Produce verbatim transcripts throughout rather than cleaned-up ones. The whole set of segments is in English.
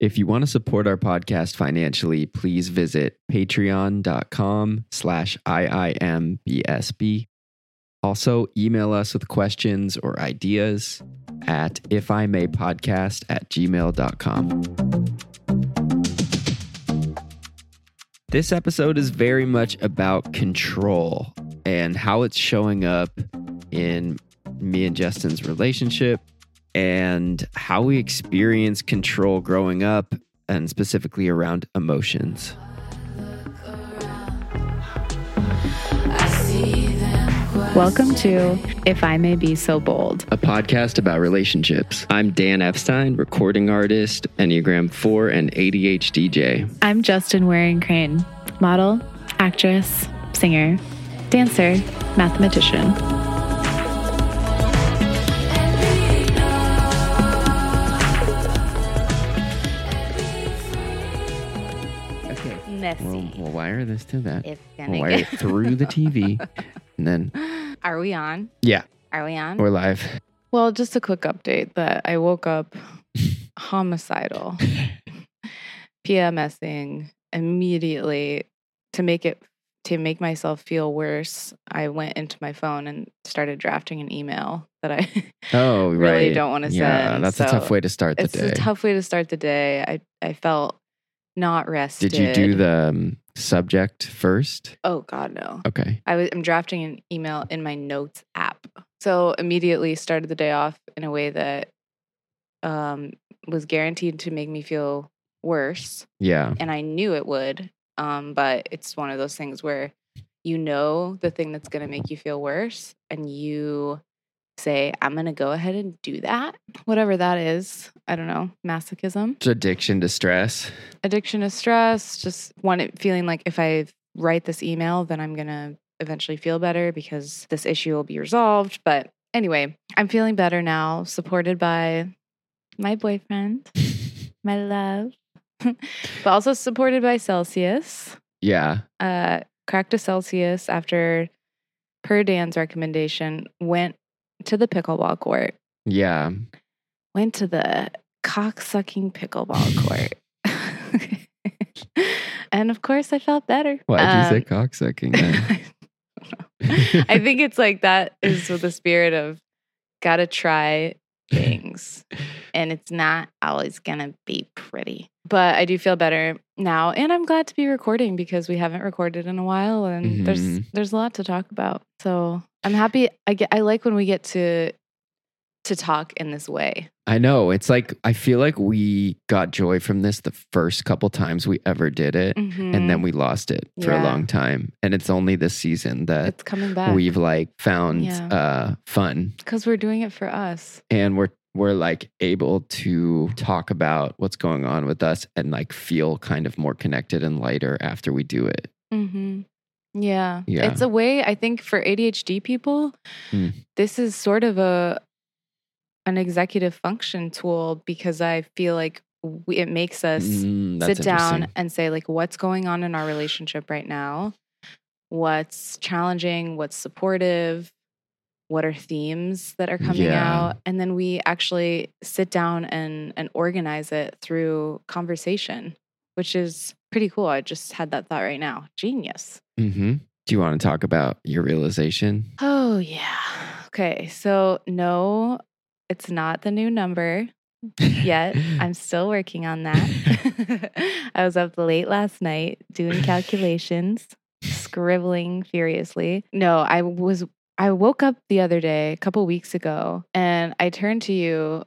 If you want to support our podcast financially, please visit patreon.com slash IIMBSB. Also, email us with questions or ideas at ifimaypodcast at gmail.com. This episode is very much about control and how it's showing up in me and Justin's relationship, and how we experience control growing up, and specifically around emotions. Welcome to If I May Be So Bold, a podcast about relationships. I'm Dan Epstein, recording artist, Enneagram four, and A D H D J. I'm Justin Waring Crane, model, actress, singer, dancer, mathematician. We'll, we'll wire this to that. It's gonna we'll wire it through the T V, and then. Are we on? Yeah. Are we on? We're live. Well, just a quick update that I woke up homicidal, PMSing immediately to make it to make myself feel worse. I went into my phone and started drafting an email that I oh really right. don't want to send. Yeah, that's so a tough way to start the it's day. It's a tough way to start the day. I I felt. Not rested. Did you do the um, subject first? Oh, God, no. Okay. I was, I'm drafting an email in my notes app. So immediately started the day off in a way that um, was guaranteed to make me feel worse. Yeah. And I knew it would. Um, but it's one of those things where you know the thing that's going to make you feel worse. And you say, I'm going to go ahead and do that. Whatever that is. I don't know. Masochism. It's addiction to stress. Addiction to stress. Just want it feeling like if I write this email, then I'm going to eventually feel better because this issue will be resolved. But anyway, I'm feeling better now, supported by my boyfriend, my love, but also supported by Celsius. Yeah. Uh, cracked a Celsius after, per Dan's recommendation, went to the pickleball court. Yeah. Went to the cock-sucking pickleball court. And of course, I felt better. Why did um, you say cock-sucking? I, I think it's like that is with the spirit of gotta try things. And it's not always gonna be pretty. But I do feel better now. And I'm glad to be recording because we haven't recorded in a while. And mm-hmm. there's there's a lot to talk about. So I'm happy. I, get, I like when we get to to talk in this way. I know. It's like, I feel like we got joy from this the first couple times we ever did it. Mm-hmm. And then we lost it for yeah. a long time. And it's only this season that it's coming back. We've like found yeah. uh, fun. Because we're doing it for us. And we're we're like able to talk about what's going on with us and like feel kind of more connected and lighter after we do it. Mm-hmm. Yeah. yeah. It's a way, I think, for A D H D people, mm. this is sort of a an executive function tool because I feel like we, it makes us mm, sit down and say, like, what's going on in our relationship right now? What's challenging? What's supportive? What are themes that are coming yeah. out? And then we actually sit down and, and organize it through conversation, which is pretty cool. I just had that thought right now. Genius. Mm-hmm. Do you want to talk about your realization? Oh, yeah. Okay. So, no, it's not the new number yet. I'm still working on that. I was up late last night doing calculations, scribbling furiously. No, I was... I woke up the other day, a couple weeks ago, and I turned to you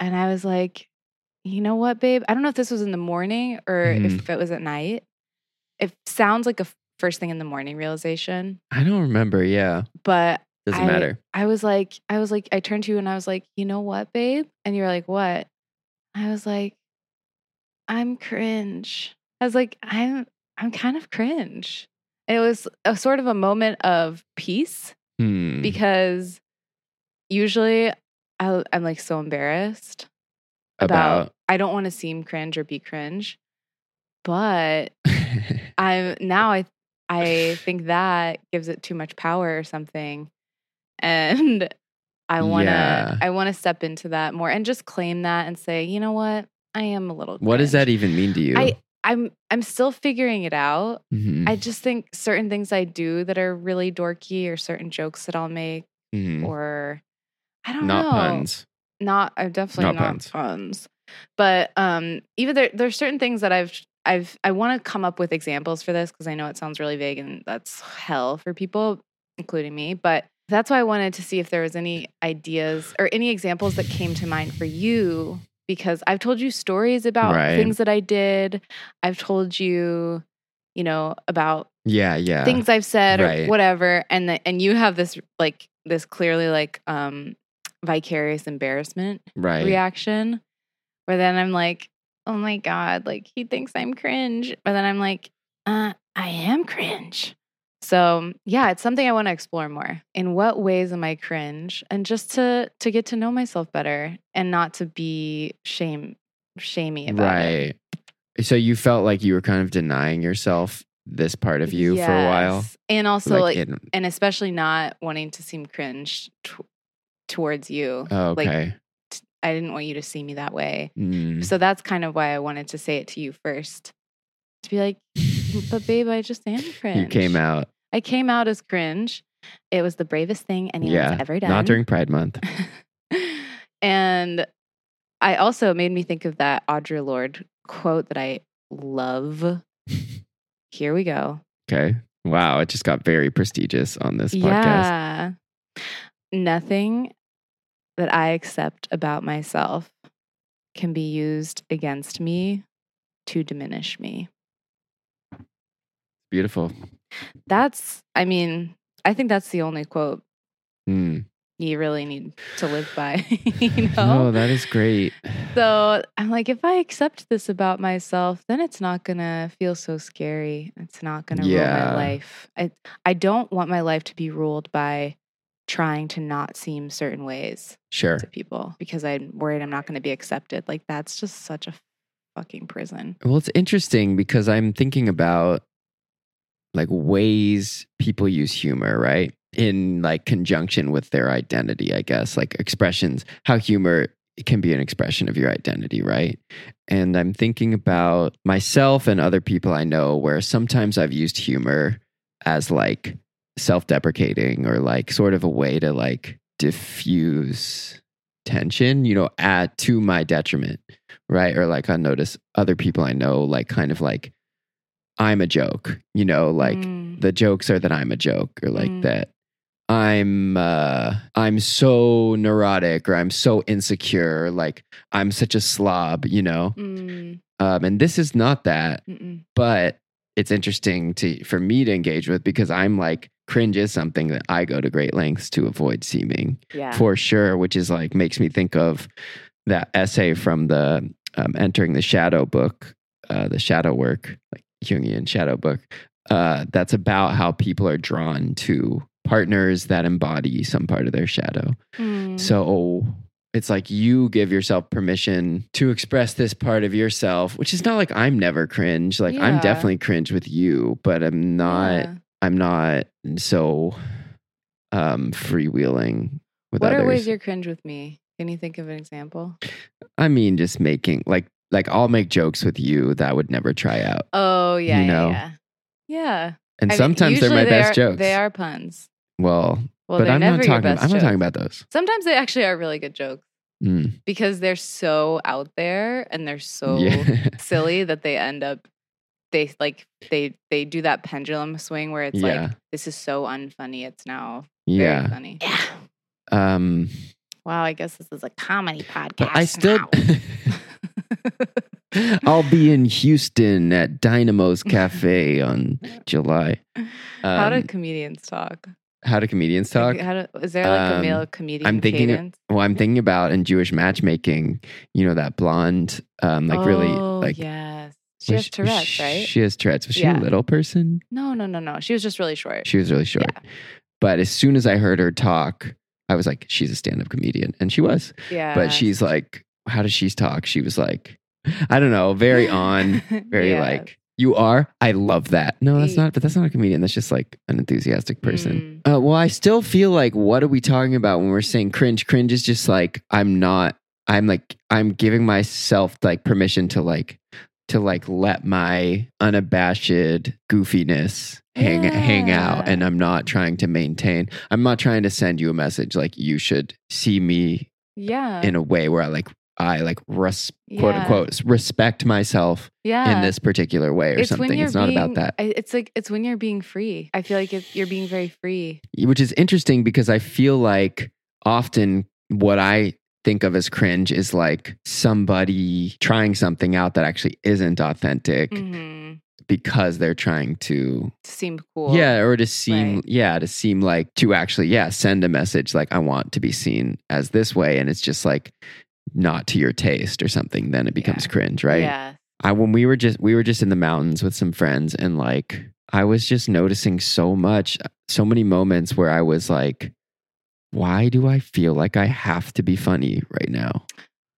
and I was like, you know what, babe? I don't know if this was in the morning or mm. if it was at night. It sounds like a first thing in the morning realization. I don't remember. Yeah. But doesn't I, matter. I was like, I was like, I turned to you and I was like, you know what, babe? And you were like, what? I was like, I'm cringe. I was like, I'm, I'm kind of cringe. It was a sort of a moment of peace. Hmm. Because usually I, I'm like so embarrassed about, about I don't want to seem cringe or be cringe, but I'm now I I think that gives it too much power or something, and I wanna yeah. I wanna step into that more and just claim that and say, you know what, I am a little cringe. What does that even mean to you? I, I'm I'm still figuring it out. Mm-hmm. I just think certain things I do that are really dorky, or certain jokes that I'll make, mm-hmm. or I don't not know. Not puns. Not I'm definitely not, not puns. puns. But um, even there, there's certain things that I've I've I want to come up with examples for this, because I know it sounds really vague and that's hell for people, including me. But that's why I wanted to see if there was any ideas or any examples that came to mind for you. Because I've told you stories about right. things that I did. I've told you, you know, about yeah, yeah. things I've said right. or whatever. And the, and you have this like this clearly like um, vicarious embarrassment right. reaction, where then I'm like, oh my God, like he thinks I'm cringe. But then I'm like, uh, I am cringe. So yeah, it's something I want to explore more. In what ways am I cringe? And just to to get to know myself better and not to be shame shamey about right. it. Right. So you felt like you were kind of denying yourself this part of you yes. for a while, and also like, like it, and especially not wanting to seem cringe t- towards you. Oh, okay. Like, t- I didn't want you to see me that way. Mm. So that's kind of why I wanted to say it to you first, to be like. But babe, I just am cringe. You came out. I came out as cringe. It was the bravest thing anyone's yeah, ever done. Not during Pride Month. And I also made me think of that Audre Lorde quote that I love. Here we go. Okay. Wow. It just got very prestigious on this podcast. Yeah. Nothing that I accept about myself can be used against me to diminish me. Beautiful. That's, I mean, I think that's the only quote mm. you really need to live by. You know? No, that is great. So I'm like, if I accept this about myself, then it's not going to feel so scary. It's not going to yeah. rule my life. I, I don't want my life to be ruled by trying to not seem certain ways sure. to people, because I'm worried I'm not going to be accepted. Like, that's just such a fucking prison. Well, it's interesting because I'm thinking about like ways people use humor, right? In like conjunction with their identity, I guess, like expressions, how humor can be an expression of your identity, right? And I'm thinking about myself and other people I know where sometimes I've used humor as like self-deprecating or like sort of a way to like diffuse tension, you know, add to my detriment, right? Or like I notice other people I know like kind of like I'm a joke, you know, like mm. the jokes are that I'm a joke, or like mm. that I'm uh, I'm so neurotic, or I'm so insecure, or like I'm such a slob, you know. Mm. Um, and this is not that, Mm-mm. but it's interesting to for me to engage with, because I'm like cringe is something that I go to great lengths to avoid seeming yeah. for sure, which is like makes me think of that essay from the um, Entering the Shadow book, uh, the Shadow Work, like. Jungian shadow book uh, that's about how people are drawn to partners that embody some part of their shadow. Mm. So it's like you give yourself permission to express this part of yourself, which is not like I'm never cringe. Like yeah. I'm definitely cringe with you, but I'm not, yeah. I'm not so um, freewheeling with what others. What are ways you're cringe with me? Can you think of an example? I mean, just making like, Like, I'll make jokes with you that I would never try out. Oh, yeah, you know? yeah, yeah. yeah. And I sometimes mean, they're my they best are, jokes. They are puns. Well, well but I'm not talking about, I'm not talking about those. Sometimes they actually are really good jokes mm. because they're so out there and they're so yeah. silly that they end up, they like, they they do that pendulum swing where it's yeah. like, this is so unfunny, it's now yeah. very funny. Yeah. Um, wow, I guess this is a comedy podcast. I still. I'll be in Houston at Dynamo's Cafe on July. Um, how do comedians talk? How do comedians talk? How do, is there like um, a male comedian? I'm thinking. Cadence? Well, I'm thinking about in Jewish matchmaking. You know that blonde, um, like oh, really, like yes, she has Tourette's, she, right? She has Tourette's. Was she yeah. a little person? No, no, no, no. She was just really short. She was really short. Yeah. But as soon as I heard her talk, I was like, she's a stand-up comedian, and she was. Yeah. But she's like. How does she talk? She was like, I don't know, very on, very yeah. like, you are? I love that. No, that's not, but that's not a comedian. That's just like an enthusiastic person. Mm. Uh, well, I still feel like, what are we talking about when we're saying cringe? Cringe is just like, I'm not, I'm like, I'm giving myself like permission to like, to like let my unabashed goofiness hang yeah. hang out. And I'm not trying to maintain, I'm not trying to send you a message like you should see me yeah. in a way where I like, I like res- yeah. quote unquote respect myself yeah. in this particular way or it's something. It's not being, about that. It's like, it's when you're being free. I feel like it's, you're being very free. Which is interesting because I feel like often what I think of as cringe is like somebody trying something out that actually isn't authentic mm-hmm. because they're trying to seem cool. Yeah. Or to seem, right. yeah, to seem like to actually, yeah, send a message like I want to be seen as this way. And it's just like, not to your taste or something, then it becomes yeah. cringe, right? Yeah. I when we were just we were just in the mountains with some friends, and like I was just noticing so much, so many moments where I was like, why do I feel like I have to be funny right now?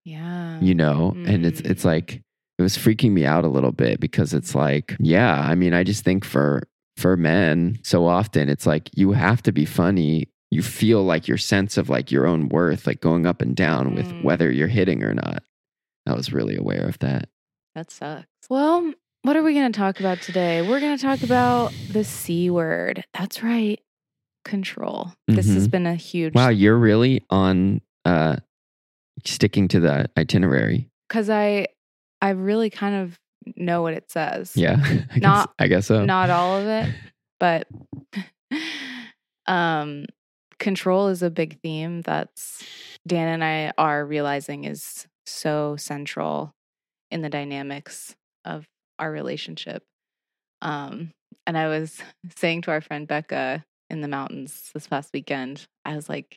Yeah. You know? Mm. And it's it's like it was freaking me out a little bit because it's like, yeah, I mean, I just think for for men, so often it's like you have to be funny. You feel like your sense of like your own worth, like going up and down with mm. whether you're hitting or not. I was really aware of that. That sucks. Well, what are we going to talk about today? We're going to talk about the C word. That's right. Control. Mm-hmm. This has been a huge... Wow, you're really on uh, sticking to the itinerary. Because I, I really kind of know what it says. Yeah, I not, guess, I guess so. Not all of it, but... um. Control is a big theme that's Dan and I are realizing is so central in the dynamics of our relationship. Um, and I was saying to our friend Becca in the mountains this past weekend, I was like,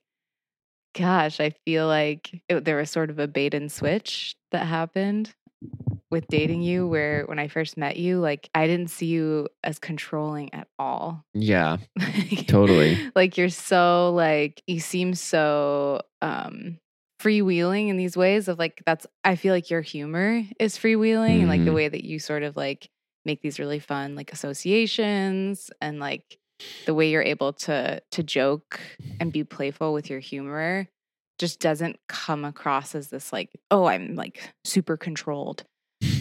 gosh, I feel like it, there was sort of a bait and switch that happened with dating you where when I first met you, like I didn't see you as controlling at all. Yeah, like, totally. Like you're so like, you seem so um, freewheeling in these ways of like, that's, I feel like your humor is freewheeling mm-hmm. and like the way that you sort of like make these really fun like associations and like the way you're able to to joke and be playful with your humor just doesn't come across as this like, oh, I'm like super controlled.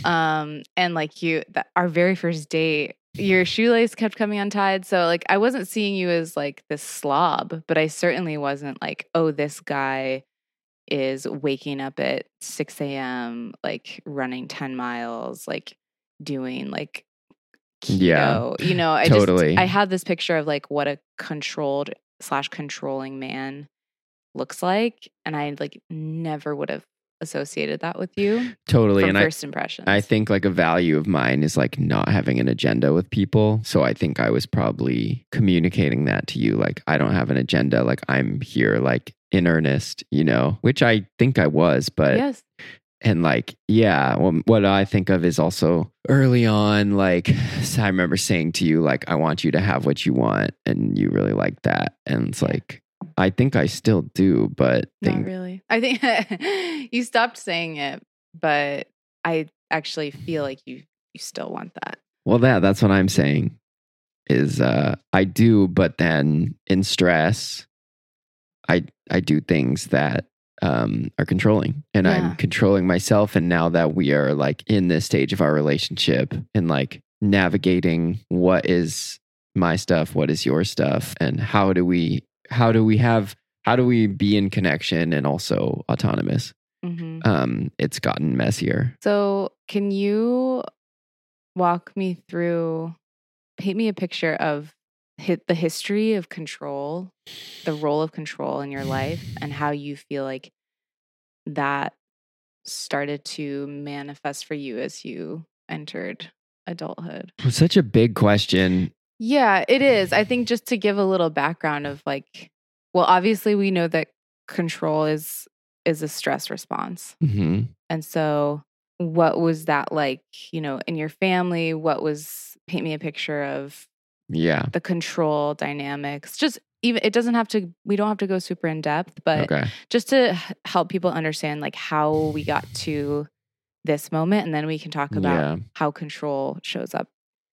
Um, and like you, that, our very first date, your shoelace kept coming untied. So like, I wasn't seeing you as like this slob, but I certainly wasn't like, oh, this guy is waking up at six a.m., like running ten miles, like doing like keto. Yeah, you know, I totally. just, I had this picture of like what a controlled slash controlling man looks like. And I like never would have associated that with you. Totally. And first I, impressions. I think like a value of mine is like not having an agenda with people. So I think I was probably communicating that to you. Like, I don't have an agenda. Like I'm here like in earnest, you know, which I think I was, but yes. And like, yeah, well, what I think of is also early on, like I remember saying to you, like, I want you to have what you want. And you really like that. And it's like, I think I still do, but... Thing. Not really. I think you stopped saying it, but I actually feel like you, you still want that. Well, that that's what I'm saying is uh, I do, but then in stress, I I do things that um, are controlling and yeah. I'm controlling myself. And now that we are like in this stage of our relationship and like navigating what is my stuff, what is your stuff, and how do we... How do we have, how do we be in connection and also autonomous? Mm-hmm. Um, it's gotten messier. So can you walk me through, paint me a picture of hit the history of control, the role of control in your life and how you feel like that started to manifest for you as you entered adulthood? It's such a big question. Yeah, it is. I think just to give a little background of like, well, obviously we know that control is is a stress response. Mm-hmm. And so what was that like, you know, in your family? What was, paint me a picture of yeah. the control dynamics. Just even, it doesn't have to, we don't have to go super in depth, but okay. just to help people understand like how we got to this moment. And then we can talk about yeah. how control shows up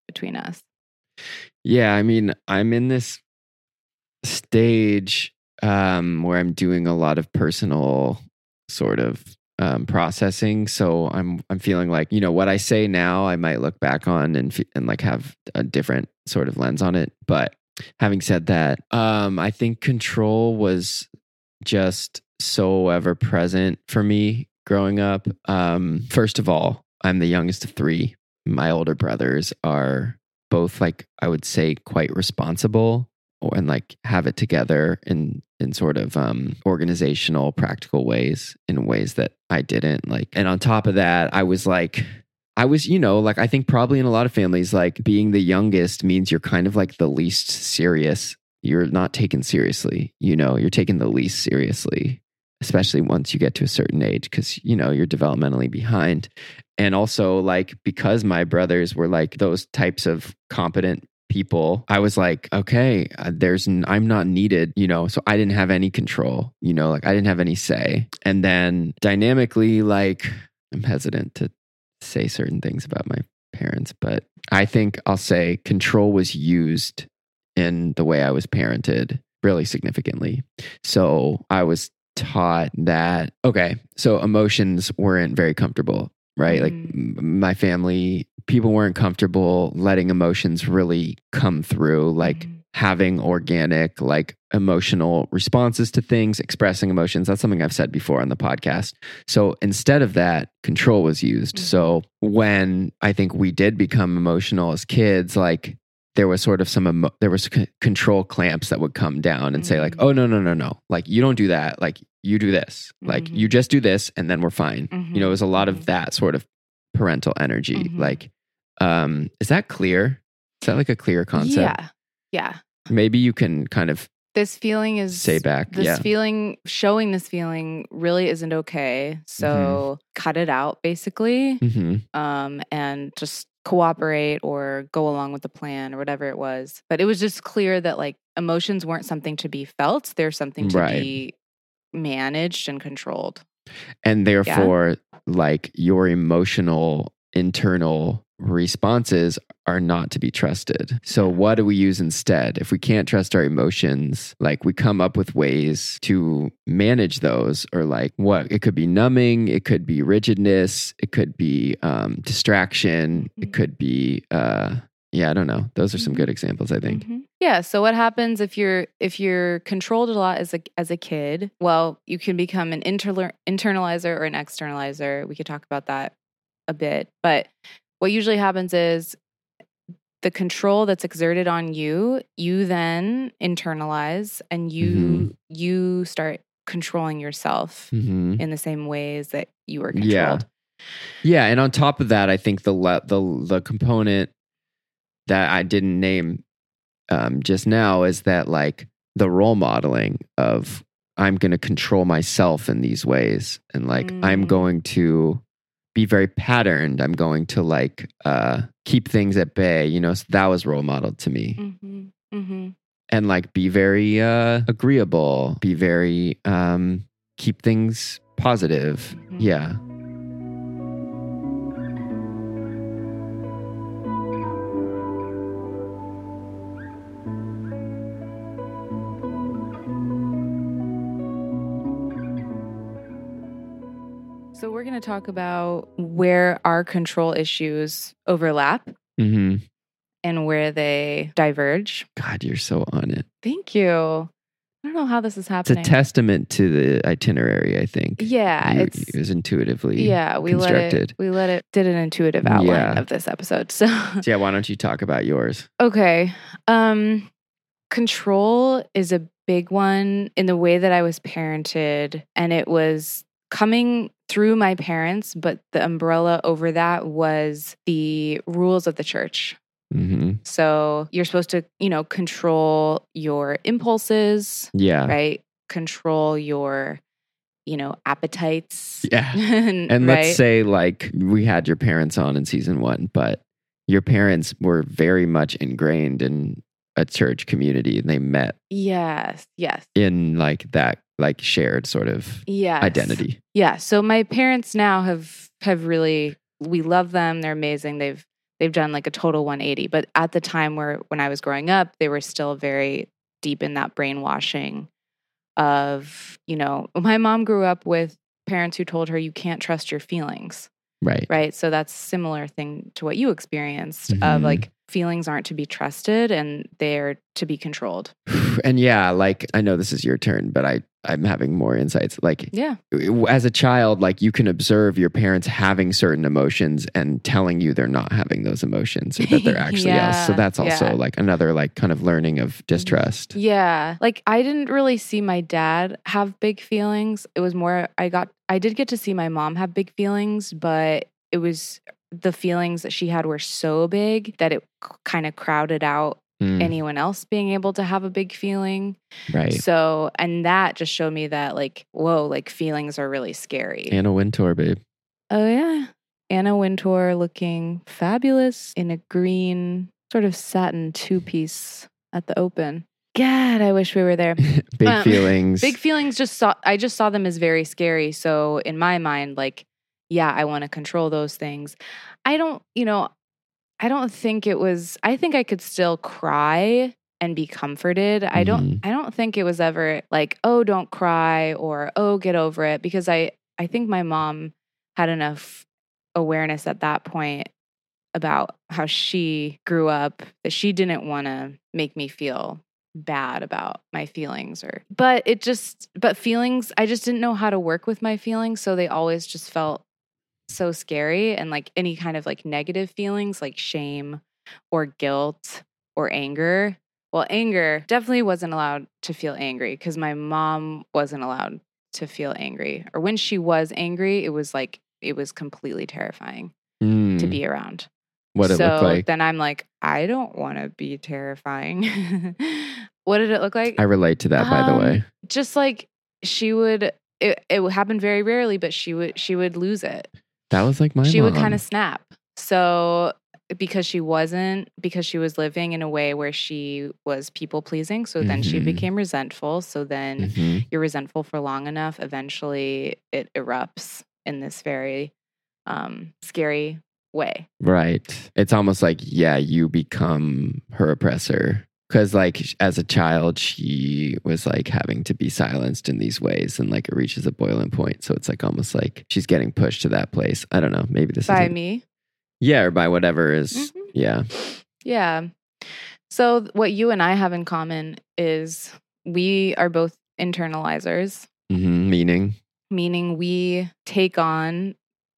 between us. Yeah, I mean, I'm in this stage um, where I'm doing a lot of personal sort of um, processing. So I'm I'm feeling like, you know, what I say now, I might look back on and and like have a different sort of lens on it. But having said that, um, I think control was just so ever present for me growing up. Um, first of all, I'm the youngest of three. My older brothers are both, like, I would say, quite responsible or, and like have it together in, in sort of um, organizational, practical ways, in ways that I didn't. Like, and on top of that, I was like, I was, you know, like, I think probably in a lot of families, like being the youngest means you're kind of like the least serious. You're not taken seriously, you know, you're taken the least seriously, especially once you get to a certain age, because, you know, you're developmentally behind. And also, like, because my brothers were like those types of competent people, I was like, okay, there's, n- I'm not needed, you know, so I didn't have any control, you know, like I didn't have any say. And then dynamically, like, I'm hesitant to say certain things about my parents, but I think I'll say control was used in the way I was parented really significantly. So I was taught that, okay, so emotions weren't very comfortable, right? Mm. Like my family, people weren't comfortable letting emotions really come through, like mm. having organic, like emotional responses to things, expressing emotions. That's something I've said before on the podcast. So instead of that, control was used. Mm. So when I think we did become emotional as kids, like, there was sort of some, emo- there was c- control clamps that would come down and mm-hmm. say like, oh, no, no, no, no. Like, you don't do that. Like, you do this, mm-hmm. like you just do this and then we're fine. Mm-hmm. You know, it was a lot of that sort of parental energy. Mm-hmm. Like, um, is that clear? Is that like a clear concept? Yeah. Yeah. Maybe you can kind of, this feeling is, say back. This yeah. feeling, showing this feeling really isn't okay. So mm-hmm. cut it out basically. Mm-hmm. Um, and just cooperate or go along with the plan or whatever it was. But it was just clear that like emotions weren't something to be felt. They're something to right. be managed and controlled. And therefore, yeah. like your emotional internal responses are not to be trusted. So what do we use instead? If we can't trust our emotions, like we come up with ways to manage those, or like what? It could be numbing, it could be rigidness, it could be um, distraction, it could be, uh, yeah, I don't know. Those are some good examples, I think. Mm-hmm. Yeah. So what happens if you're if you're controlled a lot as a as a kid? Well, you can become an inter- internalizer or an externalizer. We could talk about that a bit, but what usually happens is the control that's exerted on you, you then internalize and you mm-hmm. you start controlling yourself mm-hmm. in the same ways that you were controlled. Yeah. Yeah, and on top of that, I think the le- the the component that I didn't name um, just now is that like the role modeling of I'm going to control myself in these ways, and like mm. I'm going to be very patterned. I'm going to like uh, keep things at bay, you know, so that was role modeled to me. Mm-hmm. Mm-hmm. And like be very uh, agreeable, be very, um, keep things positive. Mm-hmm. Yeah. So we're going to talk about where our control issues overlap mm-hmm. and where they diverge. God, you're so on it. Thank you. I don't know how this is happening. It's a testament to the itinerary, I think. Yeah. You, it's, it was intuitively yeah, we constructed. Let it, we let it, did an intuitive outline yeah. of this episode. So. so yeah, why don't you talk about yours? Okay. Um, control is a big one in the way that I was parented, and it was coming through my parents, but the umbrella over that was the rules of the church. Mm-hmm. So you're supposed to, you know, control your impulses. Yeah. Right? Control your, you know, appetites. Yeah. And right? let's say like we had your parents on in season one, but your parents were very much ingrained in a church community and they met. Yes. Yes. In like that like shared sort of yes. identity. Yeah. So my parents now have, have really, we love them. They're amazing. They've, they've done like a total one eighty, but at the time where, when I was growing up, they were still very deep in that brainwashing of, you know, my mom grew up with parents who told her you can't trust your feelings. Right. Right. So that's a similar thing to what you experienced mm-hmm. of like feelings aren't to be trusted and they're to be controlled. And yeah, like I know this is your turn, but I, I'm having more insights. Like yeah. as a child, like you can observe your parents having certain emotions and telling you they're not having those emotions or that they're actually yeah. else. So that's also yeah. like another like kind of learning of distrust. Yeah. Like I didn't really see my dad have big feelings. It was more, I got, I did get to see my mom have big feelings, but it was the feelings that she had were so big that it kind of crowded out Mm. anyone else being able to have a big feeling. Right. So, and that just showed me that like, whoa, like feelings are really scary. Anna Wintour, babe. Oh yeah. Anna Wintour looking fabulous in a green sort of satin two-piece at the Open. God, I wish we were there. Big um, feelings. Big feelings just saw, I just saw them as very scary. So in my mind, like, yeah, I want to control those things. I don't, you know, I don't think it was, I think I could still cry and be comforted. I don't, mm-hmm. I don't think it was ever like, oh, don't cry or, oh, get over it. Because I, I think my mom had enough awareness at that point about how she grew up that she didn't want to make me feel bad about my feelings or, but it just, but feelings, I just didn't know how to work with my feelings. So they always just felt so scary, and like any kind of like negative feelings like shame or guilt or anger. Well, anger definitely wasn't allowed to feel angry because my mom wasn't allowed to feel angry. Or when she was angry, it was like it was completely terrifying mm. to be around. What it looked like. So then I'm like, I don't want to be terrifying. What did it look like? I relate to that, um, by the way. Just like she would, it it happened very rarely, but she would she would lose it. That was like my She mom. would kind of snap. So because she wasn't, because she was living in a way where she was people pleasing. So then mm-hmm. she became resentful. So then mm-hmm. you're resentful for long enough. Eventually it erupts in this very um, scary way. Right. It's almost like, yeah, you become her oppressor. Because like as a child, she was like having to be silenced in these ways, and like it reaches a boiling point. So it's like almost like she's getting pushed to that place. I don't know. Maybe this is by me. Yeah, or by whatever is. Mm-hmm. Yeah. Yeah. So what you and I have in common is we are both internalizers. Mm-hmm. Meaning? Meaning we take on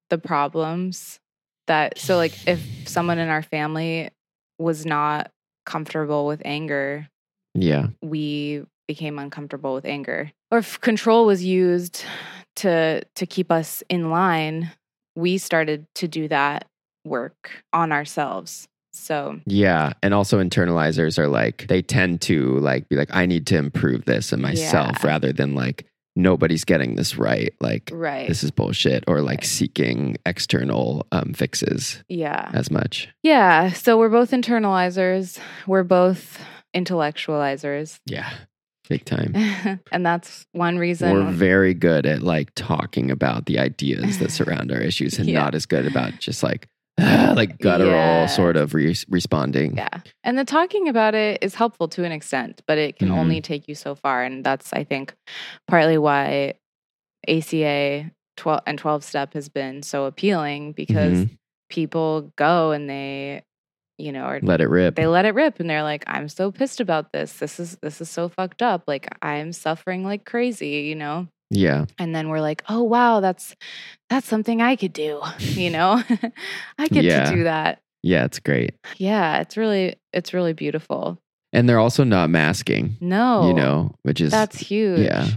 the problems that. So like if someone in our family was not comfortable with anger, yeah, we became uncomfortable with anger. Or if control was used to to keep us in line, we started to do that work on ourselves. So yeah, and also internalizers are like they tend to like be like I need to improve this in myself yeah. rather than like nobody's getting this right. Like right. this is bullshit, or like right. seeking external um, fixes. Yeah, as much. Yeah. So we're both internalizers. We're both intellectualizers. Yeah, big time. And that's one reason we're very good at like talking about the ideas that surround our issues, and yeah. not as good about just like uh, like guttural yeah. sort of re- responding. Yeah, and the talking about it is helpful to an extent, but it can mm-hmm. only take you so far. And that's, I think, partly why A C A twelve and twelve-step has been so appealing, because mm-hmm. people go and they, you know, are, let it rip. They let it rip, and they're like, "I'm so pissed about this. This is this is so fucked up. Like I'm suffering like crazy," you know. Yeah. And then we're like, oh, wow, that's that's something I could do, you know? I get yeah. to do that. Yeah, it's great. Yeah, it's really, it's really beautiful. And they're also not masking. No. You know, which is... That's huge. Yeah.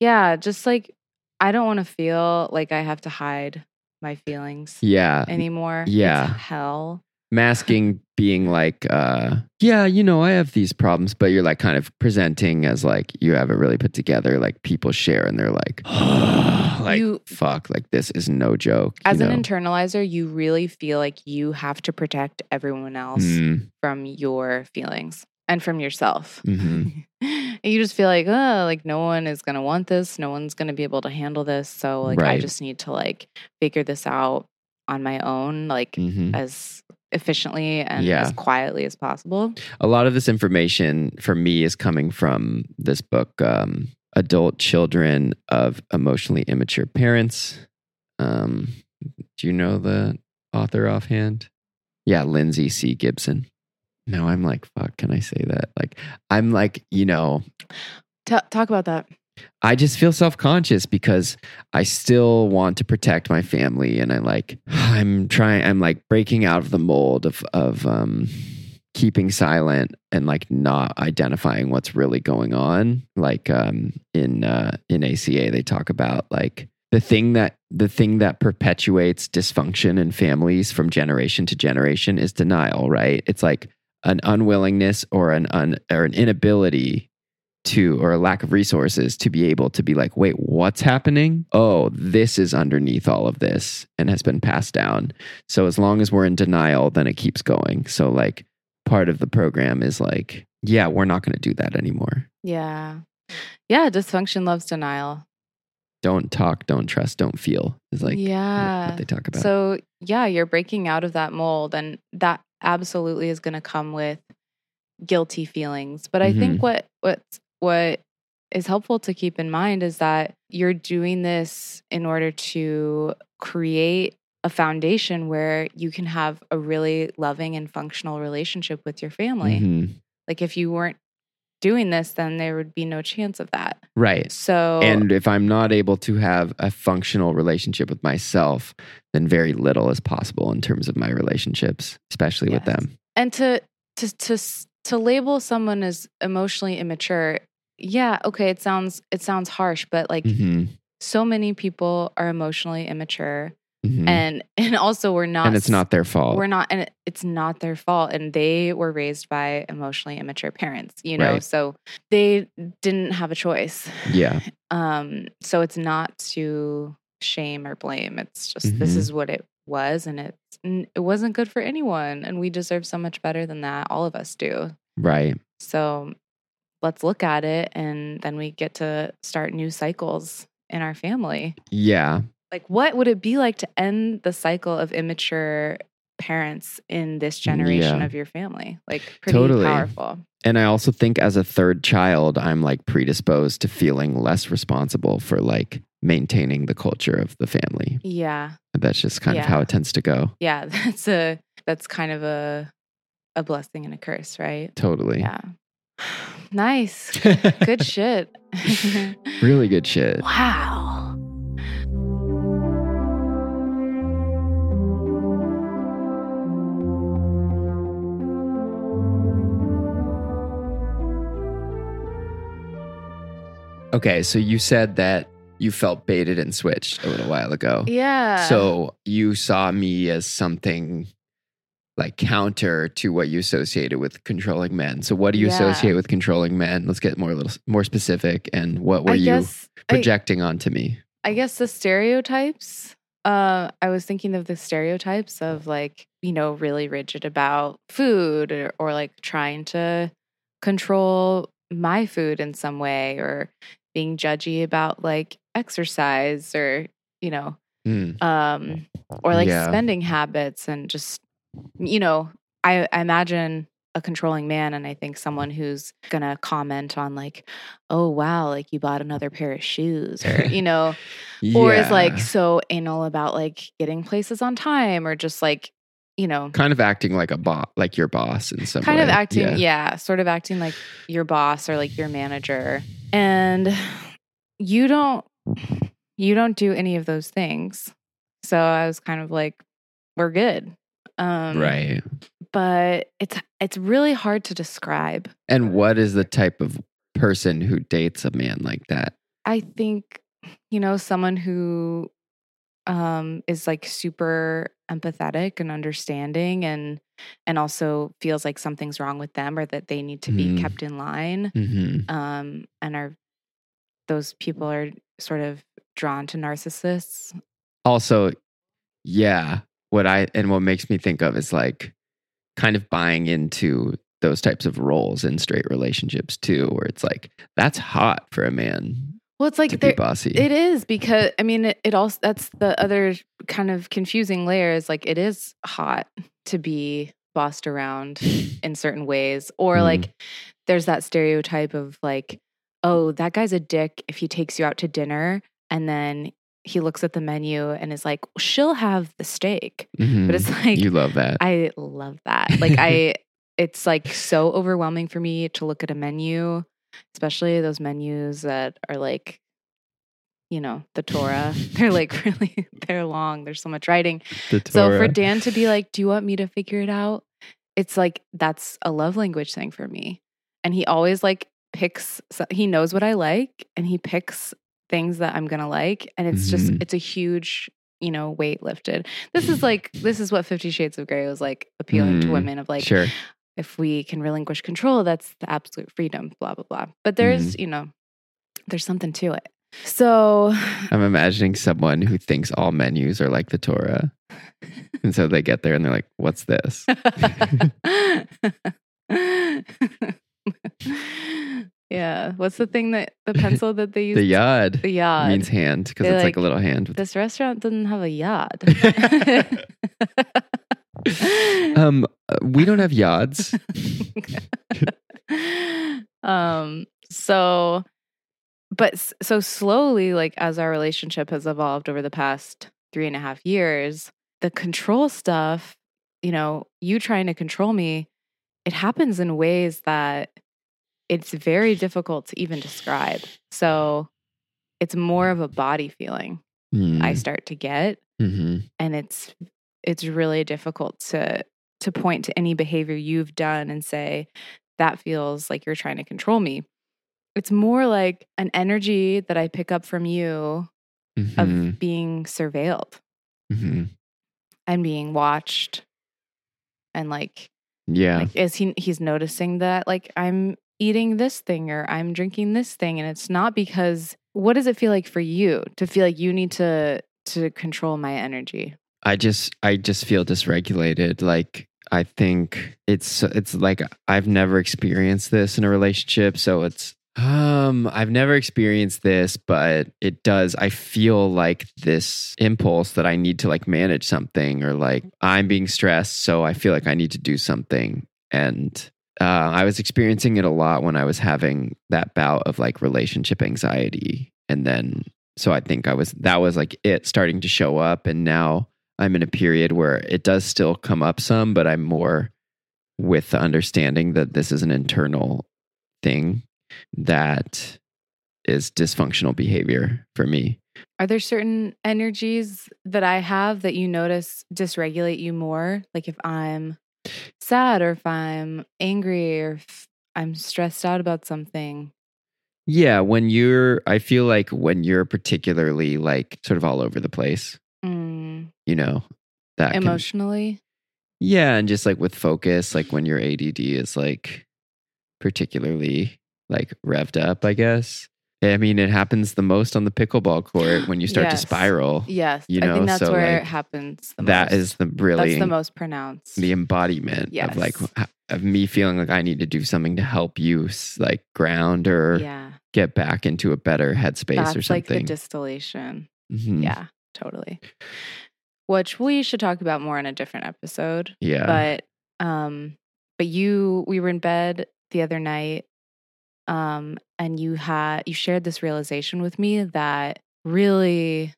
Yeah, just like, I don't want to feel like I have to hide my feelings yeah. anymore. Yeah. It's hell. Masking being like, uh, yeah, you know, I have these problems, but you're like kind of presenting as like you have it really put together. Like people share and they're like, oh, like you, fuck, like this is no joke. As you know? An internalizer, you really feel like you have to protect everyone else mm. from your feelings and from yourself. Mm-hmm. And you just feel like, oh, like no one is going to want this. No one's going to be able to handle this. So like right. I just need to like figure this out on my own, like mm-hmm. as efficiently and yeah. as quietly as possible. A lot of this information for me is coming from this book, um, Adult Children of Emotionally Immature Parents. Um, do you know the author offhand? Yeah, Lindsay C. Gibson. No, I'm like, fuck, can I say that? Like, I'm like, you know. T- talk about that. I just feel self-conscious because I still want to protect my family. And I like, I'm trying, I'm like breaking out of the mold of, of um, keeping silent and like not identifying what's really going on. Like um, in, uh, in A C A, they talk about like the thing that, the thing that perpetuates dysfunction in families from generation to generation is denial, right? It's like an unwillingness or an, un, or an inability to, or a lack of resources to be able to be like, wait, what's happening? Oh, this is underneath all of this and has been passed down. So as long as we're in denial, then it keeps going. So like part of the program is like, yeah, we're not going to do that anymore. Yeah. Yeah. Dysfunction loves denial. Don't talk, don't trust, don't feel is like yeah. what they talk about. So yeah, you're breaking out of that mold, and that absolutely is going to come with guilty feelings. But I mm-hmm. think what, what's, what is helpful to keep in mind is that you're doing this in order to create a foundation where you can have a really loving and functional relationship with your family. Mm-hmm. Like if you weren't doing this, then there would be no chance of that. Right. So, and if I'm not able to have a functional relationship with myself, then very little is possible in terms of my relationships, especially yes. with them. And to, to, to, to label someone as emotionally immature. Yeah. Okay. It sounds, it sounds harsh, but like mm-hmm. so many people are emotionally immature mm-hmm. and, and also we're not, and it's not their fault. We're not, and it's not their fault. And they were raised by emotionally immature parents, you know, right. so they didn't have a choice. Yeah. Um, so it's not to shame or blame. It's just, mm-hmm. this is what it was. And it, it wasn't good for anyone. And we deserve so much better than that. All of us do. Right. So let's look at it, and then we get to start new cycles in our family. Yeah. Like what would it be like to end the cycle of immature parents in this generation yeah. of your family? Like pretty totally. Powerful. And I also think as a third child, I'm like predisposed to feeling less responsible for like maintaining the culture of the family. Yeah. That's just kind yeah. of how it tends to go. Yeah. That's a, that's kind of a, a blessing and a curse, right? Totally. Yeah. Nice. Good shit. Really good shit. Wow. Okay, so you said that you felt baited and switched a little while ago. Yeah. So you saw me as something like counter to what you associated with controlling men. So what do you yeah. associate with controlling men? Let's get more little more specific. And what were I you guess, projecting I, onto me? I guess the stereotypes. Uh, I was thinking of the stereotypes of like, you know, really rigid about food or, or like trying to control my food in some way, or being judgy about like exercise, or, you know, mm. um, or like yeah. spending habits, and just, you know, I, I imagine a controlling man, and I think someone who's going to comment on like, oh, wow, like you bought another pair of shoes, or, you know, yeah. or is like so anal about like getting places on time, or just like, you know. Kind of acting like a boss, like your boss in some kind way. Kind of acting, yeah. yeah, sort of acting like your boss or like your manager. And you don't, you don't do any of those things. So I was kind of like, we're good. Um, right. But it's, it's really hard to describe. And what is the type of person who dates a man like that? I think, you know, someone who um, is like super empathetic and understanding, and, and also feels like something's wrong with them, or that they need to be mm-hmm. kept in line. Mm-hmm. Um, and are, those people are sort of drawn to narcissists. Also, yeah, what I, and what makes me think of is like kind of buying into those types of roles in straight relationships too, where it's like, that's hot for a man. Well, it's like, to be bossy. It is, because I mean, it, it also, that's the other kind of confusing layer is like, it is hot to be bossed around in certain ways, or mm. like there's that stereotype of like, oh, that guy's a dick if he takes you out to dinner and then he looks at the menu and is like, she'll have the steak. Mm-hmm. But it's like, you love that. I love that. Like I, it's like so overwhelming for me to look at a menu, especially those menus that are like, you know, the Torah. They're like really, they're long. There's so much writing. So for Dan to be like, do you want me to figure it out? It's like, that's a love language thing for me. And he always like picks, he knows what I like and he picks things that I'm going to like. And it's just, mm-hmm. it's a huge, you know, weight lifted. This is like, this is what Fifty Shades of Grey was like appealing mm-hmm. to women of like, sure. if we can relinquish control, that's the absolute freedom, blah, blah, blah. But there's, mm-hmm. you know, there's something to it. So I'm imagining someone who thinks all menus are like the Torah. And so they get there and they're like, what's this? Yeah. What's the thing that the pencil that they use? The yod. The yod. It means hand because it's like, like a little hand. This restaurant doesn't have a yod. um, we don't have yods. um, so, but so slowly, like as our relationship has evolved over the past three and a half years, the control stuff, you know, you trying to control me, it happens in ways that it's very difficult to even describe. So it's more of a body feeling mm. I start to get. Mm-hmm. And it's it's really difficult to to point to any behavior you've done and say, that feels like you're trying to control me. It's more like an energy that I pick up from you mm-hmm. of being surveilled mm-hmm. and being watched. And like, yeah, like, is he, he's noticing that like I'm eating this thing or I'm drinking this thing. And it's not because, what does it feel like for you to feel like you need to, to control my energy? I just, I just feel dysregulated. Like, I think it's, it's like, I've never experienced this in a relationship. So it's, Um, I've never experienced this, but it does. I feel like this impulse that I need to like manage something, or like I'm being stressed, so I feel like I need to do something. And uh, I was experiencing it a lot when I was having that bout of like relationship anxiety. And then, so I think I was, that was like it starting to show up. And now I'm in a period where it does still come up some, but I'm more with the understanding that this is an internal thing that is dysfunctional behavior for me. Are there certain energies that I have that you notice dysregulate you more? Like if I'm sad or if I'm angry or if I'm stressed out about something? Yeah, when you're, I feel like when you're particularly like sort of all over the place, mm. you know, that emotionally. Can, yeah. And just like with focus, like when your A D D is like particularly like revved up, I guess. I mean, it happens the most on the pickleball court when you start yes. to spiral. Yes. You know, I think that's so where like, it happens the that most. That is the really... That's the most pronounced. The embodiment yes. of like, of me feeling like I need to do something to help you like ground or yeah. get back into a better headspace that's or something. That's like the distillation. Mm-hmm. Yeah, totally. Which we should talk about more in a different episode. Yeah. But, um, but you, we were in bed the other night Um, and you had, you shared this realization with me that really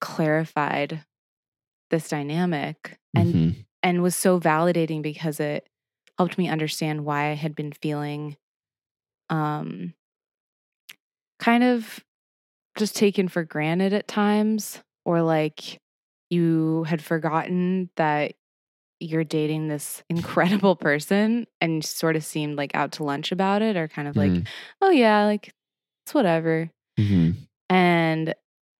clarified this dynamic and, mm-hmm. and was so validating because it helped me understand why I had been feeling, um, kind of just taken for granted at times, or like you had forgotten that you're dating this incredible person and sort of seemed like out to lunch about it, or kind of like, mm. oh yeah, like it's whatever. Mm-hmm. And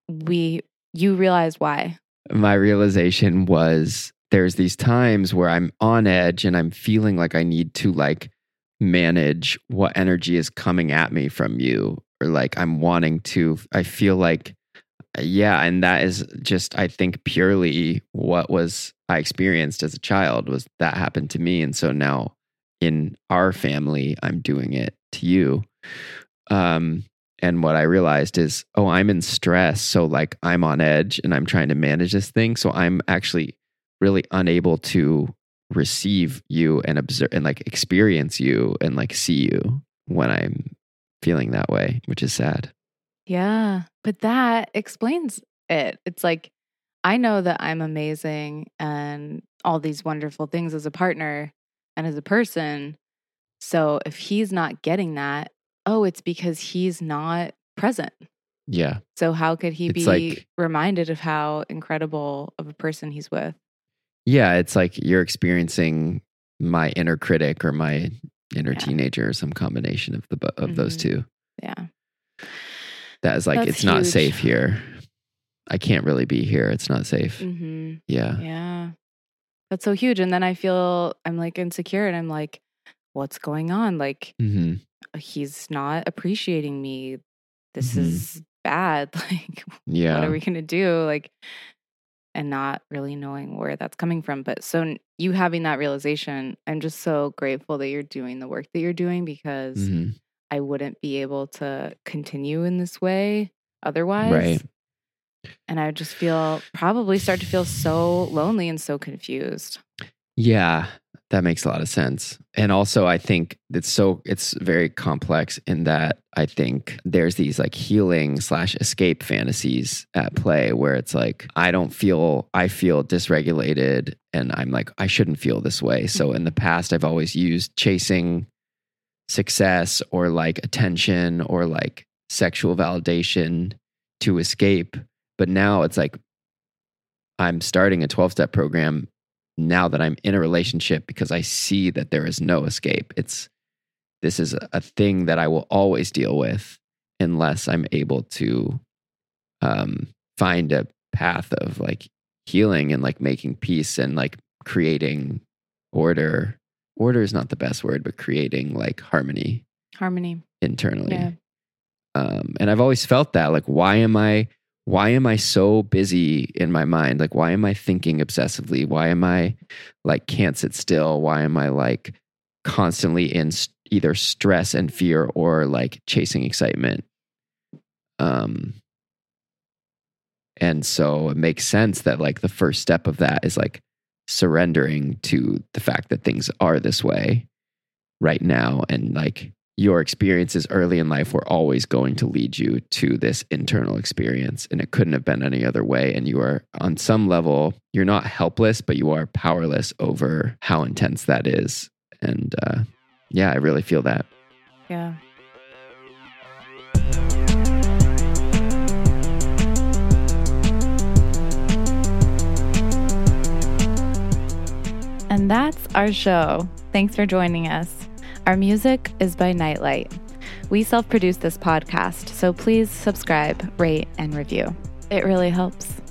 we, you realize why. My realization was there's these times where I'm on edge and I'm feeling like I need to like manage what energy is coming at me from you, or like I'm wanting to, I feel like, yeah. And that is just, I think purely what was I experienced as a child was that happened to me. And so now in our family, I'm doing it to you. Um, and what I realized is, oh, I'm in stress. So like I'm on edge and I'm trying to manage this thing. So I'm actually really unable to receive you and observe and like experience you and like see you when I'm feeling that way, which is sad. Yeah. But that explains it. It's like, I know that I'm amazing and all these wonderful things as a partner and as a person. So if he's not getting that, oh, it's because he's not present. Yeah. So how could he it's be like, reminded of how incredible of a person he's with? Yeah. It's like you're experiencing my inner critic or my inner yeah. teenager or some combination of the of mm-hmm. those two. Yeah. That is like, That's it's huge. Not safe here. I can't really be here. It's not safe. Mm-hmm. Yeah. Yeah. That's so huge. And then I feel I'm like insecure and I'm like, what's going on? Like mm-hmm. he's not appreciating me. This mm-hmm. is bad. Like, yeah. what are we going to do? Like, and not really knowing where that's coming from. But so you having that realization, I'm just so grateful that you're doing the work that you're doing, because mm-hmm. I wouldn't be able to continue in this way otherwise. Right. And I would just feel, probably start to feel so lonely and so confused. Yeah, that makes a lot of sense. And also I think it's so, it's very complex in that I think there's these like healing slash escape fantasies at play where it's like, I don't feel, I feel dysregulated and I'm like, I shouldn't feel this way. So in the past, I've always used chasing success or like attention or like sexual validation to escape. But now it's like, I'm starting a twelve-step program now that I'm in a relationship because I see that there is no escape. It's, this is a thing that I will always deal with unless I'm able to um, find a path of like healing and like making peace and like creating order. Order is not the best word, but creating like harmony. Harmony. Internally. Yeah. Um, and I've always felt that, like, why am I... Why am I so busy in my mind? Like, why am I thinking obsessively? Why am I like, can't sit still? Why am I like constantly in st- either stress and fear or like chasing excitement? Um, and so it makes sense that like the first step of that is like surrendering to the fact that things are this way right now. And like, your experiences early in life were always going to lead you to this internal experience, and it couldn't have been any other way. And you are, on some level, you're not helpless, but you are powerless over how intense that is. And uh, yeah, I really feel that. Yeah. And that's our show. Thanks for joining us. Our music is by Nightlight. We self-produce this podcast, so please subscribe, rate, and review. It really helps.